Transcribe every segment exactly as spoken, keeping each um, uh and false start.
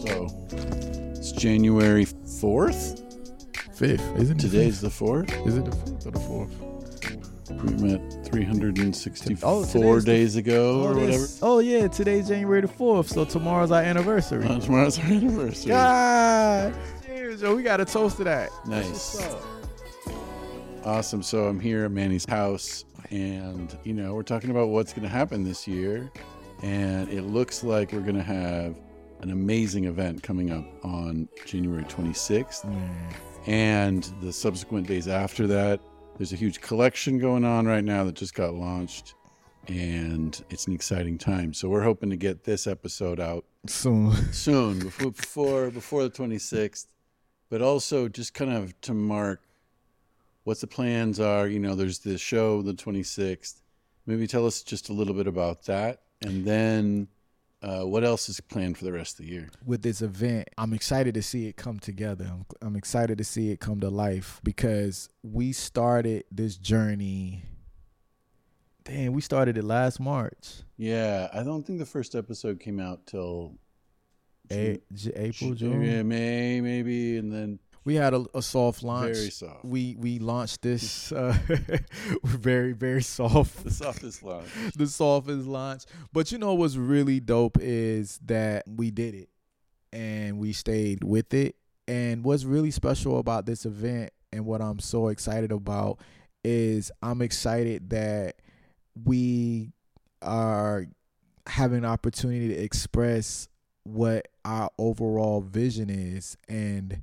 So it's January fourth? fifth, isn't it? Today's the fourth? Is it the fifth or the fourth? We met three hundred sixty-four oh, days the, ago or whatever. Oh, yeah, today's January the fourth, so tomorrow's our anniversary. Uh, tomorrow's our anniversary. God! Cheers, yo. We got a toast to that. Nice. That's what's up. Awesome. So I'm here at Manny's house, and, you know, we're talking about what's going to happen this year, and it looks like we're going to have an amazing event coming up on January twenty-sixth. Mm. And the subsequent days after that, there's a huge collection going on right now that just got launched, and it's an exciting time. So we're hoping to get this episode out soon, soon before before, before the twenty-sixth, but also just kind of to mark what the plans are. You know, there's the show the twenty-sixth. Maybe tell us just a little bit about that, and then Uh, what else is planned for the rest of the year? With this event, I'm excited to see it come together. I'm, I'm excited to see it come to life because we started this journey. Damn, we started it last March. Yeah, I don't think the first episode came out till June, A- J- April, June. Yeah, May maybe, and then we had a, a soft launch. Very soft. We we launched this uh, very, very soft. The softest launch. The softest launch. But you know what's really dope is that we did it and we stayed with it. And what's really special about this event and what I'm so excited about is I'm excited that we are having an opportunity to express what our overall vision is. And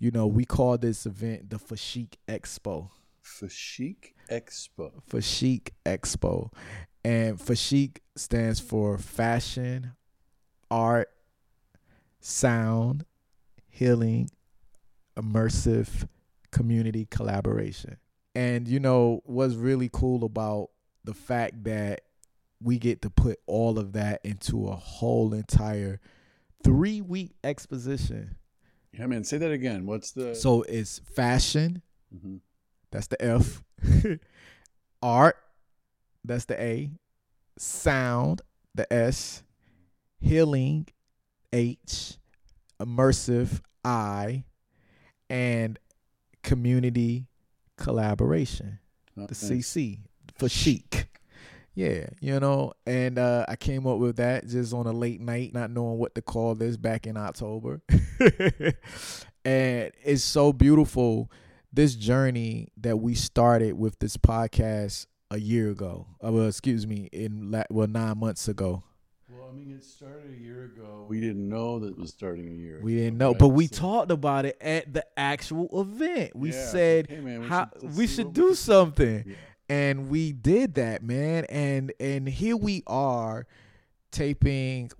you know, we call this event the FASHICC Expo. FASHICC Expo. FASHICC Expo. And FASHICC stands for Fashion, Art, Sound, Healing, Immersive, Community, Collaboration. And, you know, what's really cool about the fact that we get to put all of that into a whole entire three-week exposition. Yeah, man, say that again. What's the... So it's fashion. Mm-hmm. That's the F. Art. That's the A. Sound. The S. Healing. H. Immersive. I. And community collaboration. Oh, the thanks. C C. FASHICC. Yeah, you know, and uh, I came up with that just on a late night, not knowing what to call this back in October. And it's so beautiful, this journey that we started with this podcast a year ago. Uh, well, excuse me, in la- well, nine months ago. Well, I mean, it started a year ago. We didn't know that it was starting a year ago. We didn't know, right? But we so, talked about it at the actual event. We yeah, said, hey, man, we how, should, we should do something. Yeah. And we did that, man. And and here we are taping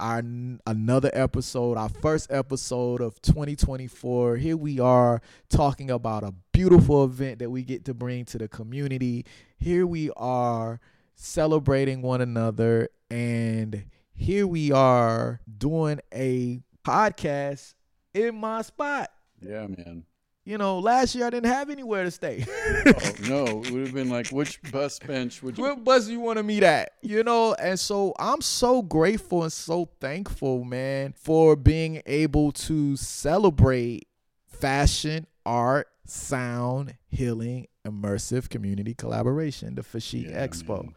our another episode, our first episode of twenty twenty-four. Here we are talking about a beautiful event that we get to bring to the community. Here we are celebrating one another. And here we are doing a podcast in my spot. Yeah, man. You know, last year I didn't have anywhere to stay. Oh, no, it would have been like, which bus bench would you... What bus do you want to meet at? You know, and so I'm so grateful and so thankful, man, for being able to celebrate fashion, art, sound, healing, immersive community collaboration, the FASHICC yeah, Expo. Man.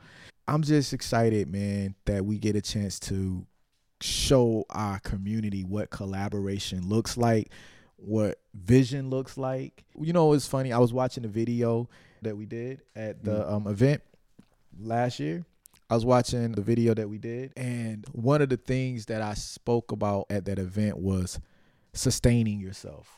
I'm just excited, man, that we get a chance to show our community what collaboration looks like, what vision looks like. You know, it's funny. I was watching a video that we did at the um, event last year. I was watching the video that we did. And one of the things that I spoke about at that event was sustaining yourself.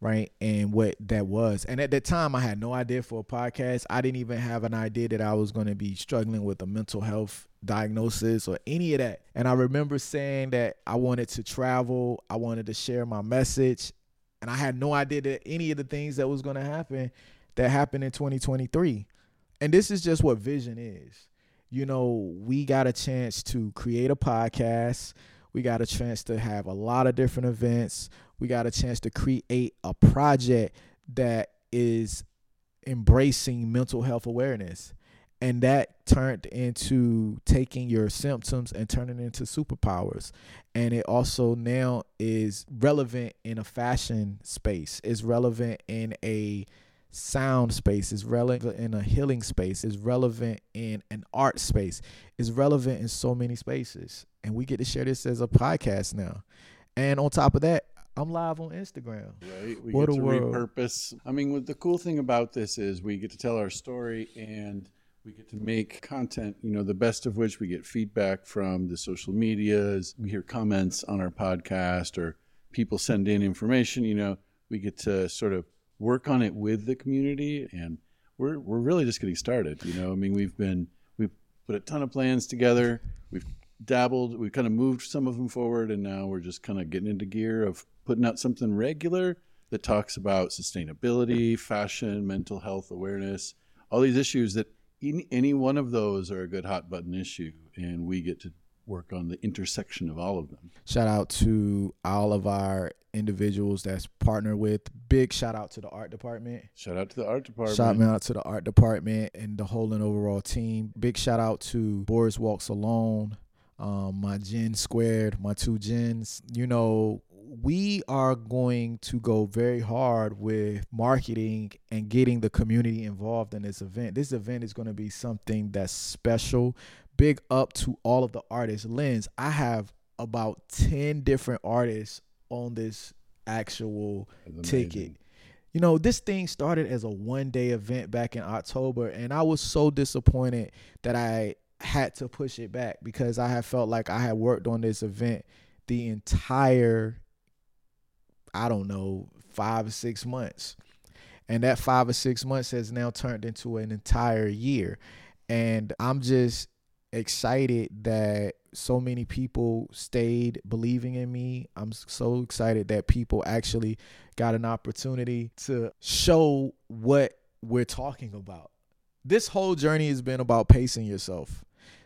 Right. And what that was. And at that time, I had no idea for a podcast. I didn't even have an idea that I was going to be struggling with a mental health diagnosis or any of that. And I remember saying that I wanted to travel. I wanted to share my message. And I had no idea that any of the things that was going to happen that happened in twenty twenty-three. And this is just what vision is. You know, we got a chance to create a podcast. We got a chance to have a lot of different events. We got a chance to create a project that is embracing mental health awareness. And that turned into taking your symptoms and turning into superpowers. And it also now is relevant in a fashion space. It's relevant in a sound space. It's relevant in a healing space. It's relevant in an art space. It's relevant in so many spaces. And we get to share this as a podcast now. And on top of that, I'm live on Instagram. Right. We what get to world. repurpose. I mean, what the cool thing about this is we get to tell our story and we get to make content, you know, the best of which we get feedback from the social medias. We hear comments on our podcast or people send in information. You know, we get to sort of work on it with the community, and we're we're really just getting started. You know, I mean, we've been, we've put a ton of plans together. We've dabbled. We've kind of moved some of them forward, and now we're just kind of getting into gear of putting out something regular that talks about sustainability, fashion, mental health awareness, all these issues that any one of those are a good hot button issue. And we get to work on the intersection of all of them. Shout out to all of our individuals that's partnered with. Big shout out to the art department. Shout out to the art department. Shout out to the art department and the whole and overall team. Big shout out to Boris Walks Alone, um, my Gen Squared, my two Gens, you know. We are going to go very hard with marketing and getting the community involved in this event. This event is going to be something that's special. Big up to all of the artists. Lens, I have about ten different artists on this actual ticket. You know, this thing started as a one-day event back in October, and I was so disappointed that I had to push it back because I had felt like I had worked on this event the entire I don't know, five or six months. And that five or six months has now turned into an entire year. And I'm just excited that so many people stayed believing in me. I'm so excited that people actually got an opportunity to show what we're talking about. This whole journey has been about pacing yourself.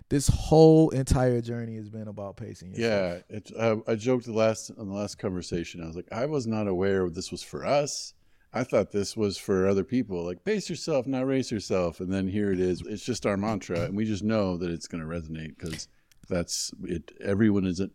This whole entire journey has been about pacing yourself. Yeah, it, uh, I joked the last on the last conversation. I was like, I was not aware this was for us. I thought this was for other people. Like, pace yourself, not race yourself. And then here it is. It's just our mantra, and we just know that it's going to resonate because that's it. Everyone isn't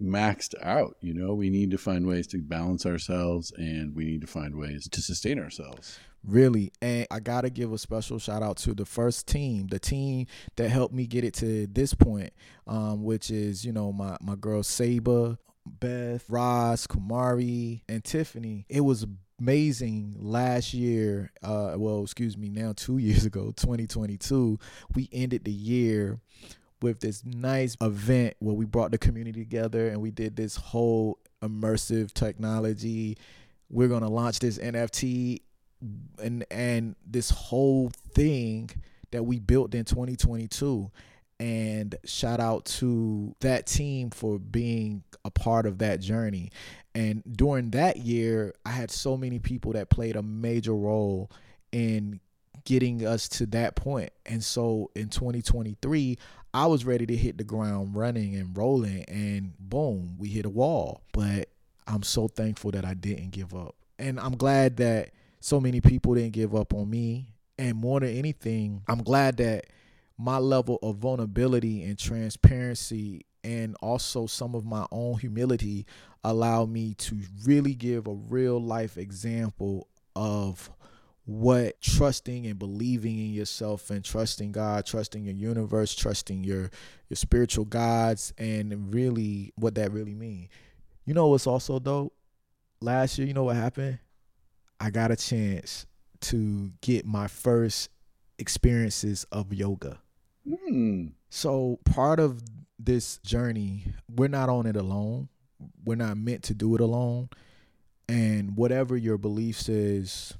maxed out. You know, we need to find ways to balance ourselves, and we need to find ways to sustain ourselves. Really. And I got to give a special shout out to the first team, the team that helped me get it to this point, um, which is, you know, my, my girl Saba, Beth, Roz, Kumari, and Tiffany. It was amazing last year. Uh, well, excuse me, now two years ago, twenty twenty-two, we ended the year with this nice event where we brought the community together and we did this whole immersive technology. We're going to launch this N F T. And and this whole thing that we built in twenty twenty-two, and shout out to that team for being a part of that journey. And during that year, I had so many people that played a major role in getting us to that point. And so in twenty twenty-three, I was ready to hit the ground running and rolling, and boom, we hit a wall. But I'm so thankful that I didn't give up. And I'm glad that so many people didn't give up on me. And more than anything, I'm glad that my level of vulnerability and transparency and also some of my own humility allowed me to really give a real life example of what trusting and believing in yourself and trusting God, trusting your universe, trusting your, your spiritual guides, and really what that really means. You know what's also dope? Last year, you know what happened? I got a chance to get my first experiences of yoga. Mm. So part of this journey, we're not on it alone. We're not meant to do it alone. And whatever your beliefs is,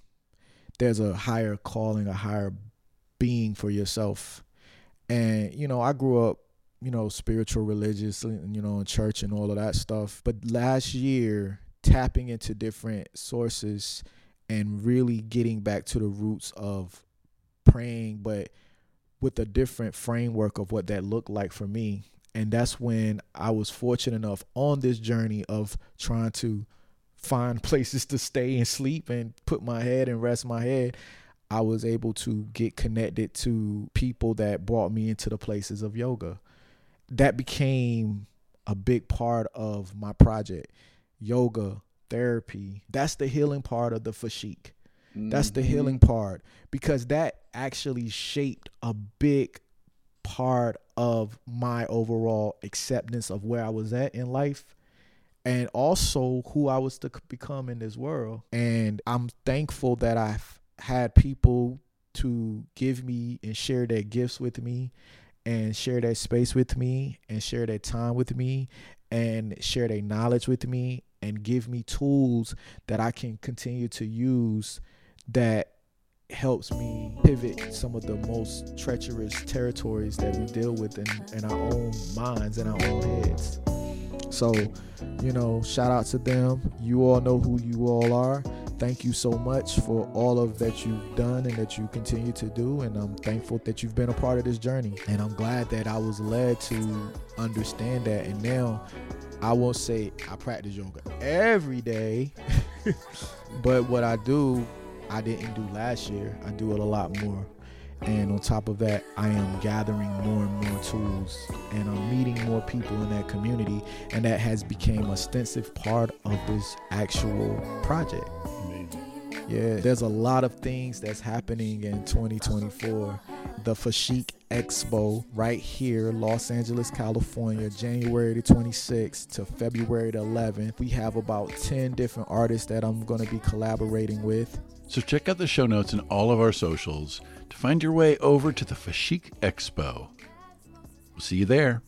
there's a higher calling, a higher being for yourself. And, you know, I grew up, you know, spiritual, religious, you know, in church and all of that stuff. But last year, tapping into different sources and really getting back to the roots of praying, but with a different framework of what that looked like for me. And that's when I was fortunate enough on this journey of trying to find places to stay and sleep and put my head and rest my head. I was able to get connected to people that brought me into the places of yoga. That became a big part of my project. Yoga, therapy, that's the healing part of the FASHICC. Mm-hmm. That's the healing part, because that actually shaped a big part of my overall acceptance of where I was at in life, and also who I was to become in this world. And I'm thankful that I've had people to give me and share their gifts with me, and share their space with me, and share their time with me, and share their knowledge with me, and give me tools that I can continue to use that helps me pivot some of the most treacherous territories that we deal with in, in our own minds and our own heads. So, you know, shout out to them. You all know who you all are. Thank you so much for all of that you've done and that you continue to do. And I'm thankful that you've been a part of this journey. And I'm glad that I was led to understand that. And now I won't say I practice yoga every day, but what I do, I didn't do last year. I do it a lot more. And on top of that, I am gathering more and more tools, and I'm meeting more people in that community. And that has become a extensive part of this actual project. Amazing. Yeah, there's a lot of things that's happening in twenty twenty-four. The FASHICC Expo right here, Los Angeles, California, January the twenty-sixth to February the eleventh. We have about ten different artists that I'm going to be collaborating with. So check out the show notes and all of our socials to find your way over to the FASHICC Expo. We'll see you there.